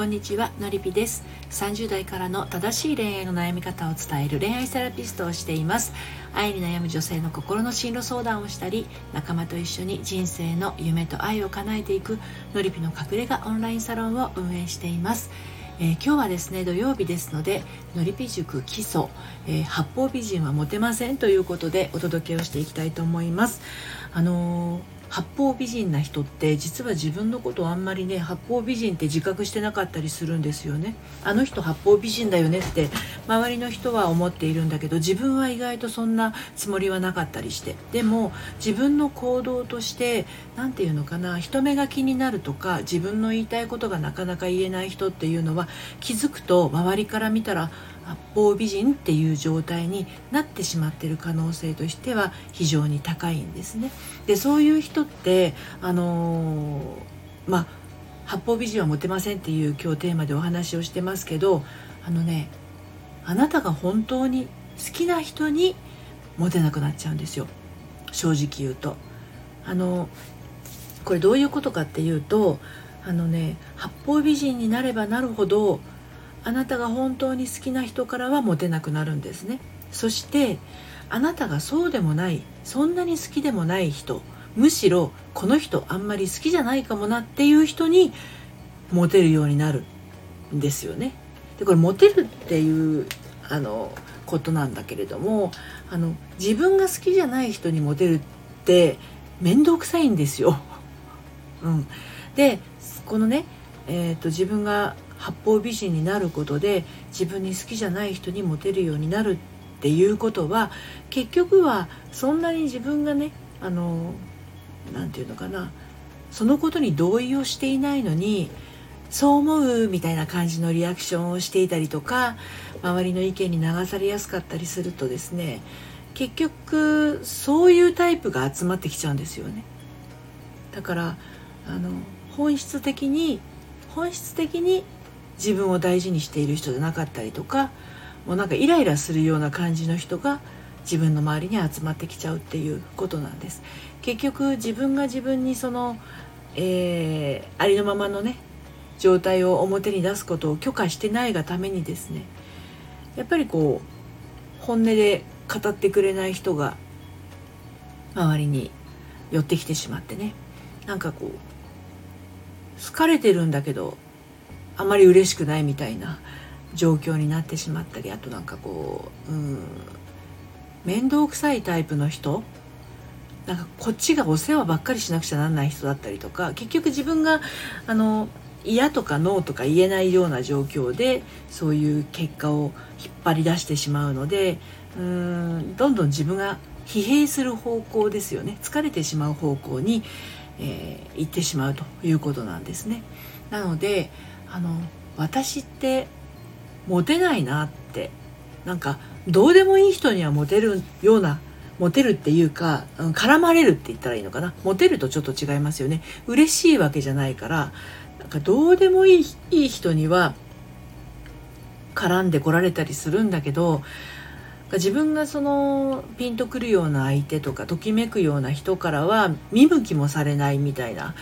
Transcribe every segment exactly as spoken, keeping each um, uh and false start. こんにちは、のりぴです。さんじゅう代からの正しい恋愛の悩み方を伝える恋愛セラピストをしています。愛に悩む女性の心の進路相談をしたり、仲間と一緒に人生の夢と愛を叶えていくのりぴの隠れ家オンラインサロンを運営しています。えー、今日はですね、土曜日ですので、のりぴ塾基礎、えー、八方美人はモテませんということでお届けをしていきたいと思います。あのー八方美人な人って実は自分のことをあんまりね、八方美人って自覚してなかったりするんですよね。あの人八方美人だよねって周りの人は思っているんだけど、自分は意外とそんなつもりはなかったりして、でも自分の行動としてなんていうのかな、人目が気になるとか自分の言いたいことがなかなか言えない人っていうのは、気づくと周りから見たら八方美人っていう状態になってしまっている可能性としては非常に高いんですね。で、そういう人ってあのー、まあ八方美人はモテませんっていう今日テーマでお話をしてますけど、あのね、あなたが本当に好きな人にモテなくなっちゃうんですよ、正直言うと。あのこれどういうことかっていうと、あのね、八方美人になればなるほどあなたが本当に好きな人からはモテなくなるんですね。そしてあなたがそうでもない、そんなに好きでもない人、むしろこの人あんまり好きじゃないかもなっていう人にモテるようになるんですよね。で、これモテるっていうあのことなんだけれども、あの自分が好きじゃない人にモテるって面倒くさいんですよ。うん、でこのね、えーと、自分が八方美人になることで自分に好きじゃない人にモテるようになるっていうことは、結局はそんなに自分がね、あのなんていうのかな、そのことに同意をしていないのに、そう思うみたいな感じのリアクションをしていたりとか、周りの意見に流されやすかったりするとですね、結局そういうタイプが集まってきちゃうんですよね。だからあの本質的に本質的に自分を大事にしている人じゃなかったりとか、もうなんかイライラするような感じの人が自分の周りに集まってきちゃうっていうことなんです。結局自分が自分にその、えー、ありのままのね状態を表に出すことを許可してないがためにですね、やっぱりこう本音で語ってくれない人が周りに寄ってきてしまってね、なんかこう好かれてるんだけどあまり嬉しくないみたいな状況になってしまったり、あとなんかこう、うん、面倒くさいタイプの人、なんかこっちがお世話ばっかりしなくちゃなんない人だったりとか、結局自分があの嫌とかノーとか言えないような状況でそういう結果を引っ張り出してしまうので、うん、どんどん自分が疲弊する方向ですよね。疲れてしまう方向に、えー、行ってしまうということなんですね。なのであの私ってモテないなって、なんかどうでもいい人にはモテるような、モテるっていうか、うん、絡まれるって言ったらいいのかな、モテるとちょっと違いますよね。嬉しいわけじゃないから、なんかどうでもいい、いい人には絡んでこられたりするんだけど、自分がそのピンとくるような相手とかときめくような人からは見向きもされないみたいな、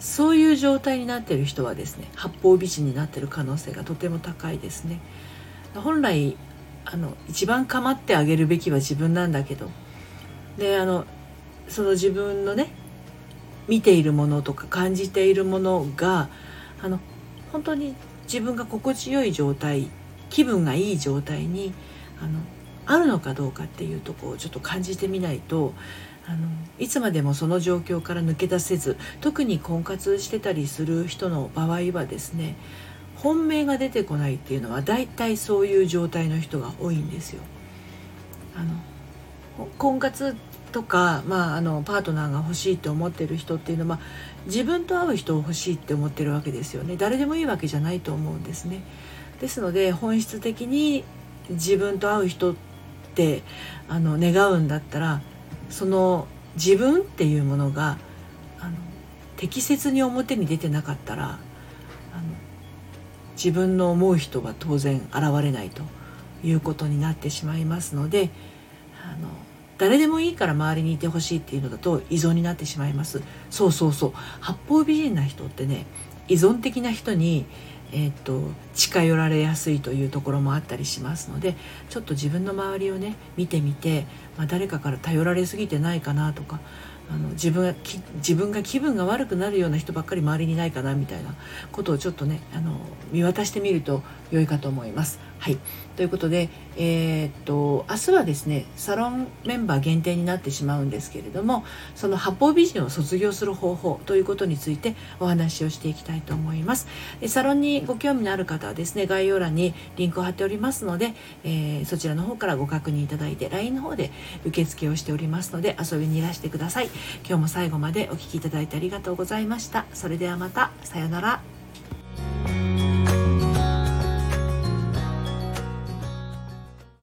そういう状態になっている人はですね、八方美人になっている可能性がとても高いですね。本来あの一番構ってあげるべきは自分なんだけど、であのその自分のね見ているものとか感じているものが、あの本当に自分が心地よい状態、気分がいい状態にあのあるのかどうかっていうとこをちょっと感じてみないと、あのいつまでもその状況から抜け出せず、特に婚活してたりする人の場合はですね、本命が出てこないっていうのは大体そういう状態の人が多いんですよ。あの婚活とか、まあ、あのパートナーが欲しいと思ってる人っていうのは、自分と合う人を欲しいって思ってるわけですよね。誰でもいいわけじゃないと思うんですね。ですので本質的に自分と合う人ってあの願うんだったら、その自分っていうものがあの適切に表に出てなかったら、あの自分の思う人は当然現れないということになってしまいますので、あの誰でもいいから周りにいてほしいっていうのだと依存になってしまいます。そうそうそう、八方美人な人ってね、依存的な人にえー、と近寄られやすいというところもあったりしますので、ちょっと自分の周りをね見てみて、まあ、誰かから頼られすぎてないかなとか、あの自分がき自分が気分が悪くなるような人ばっかり周りにないかなみたいなことをちょっとねあの見渡してみると良いかと思います。はい、ということで、えー、っと明日はですねサロンメンバー限定になってしまうんですけれども、その八方美人を卒業する方法ということについてお話をしていきたいと思います。サロンにご興味のある方はですね概要欄にリンクを貼っておりますので、えー、そちらの方からご確認いただいて ライン の方で受付をしておりますので遊びにいらしてください。今日も最後までお聞きいただいてありがとうございました。それではまた、さようなら。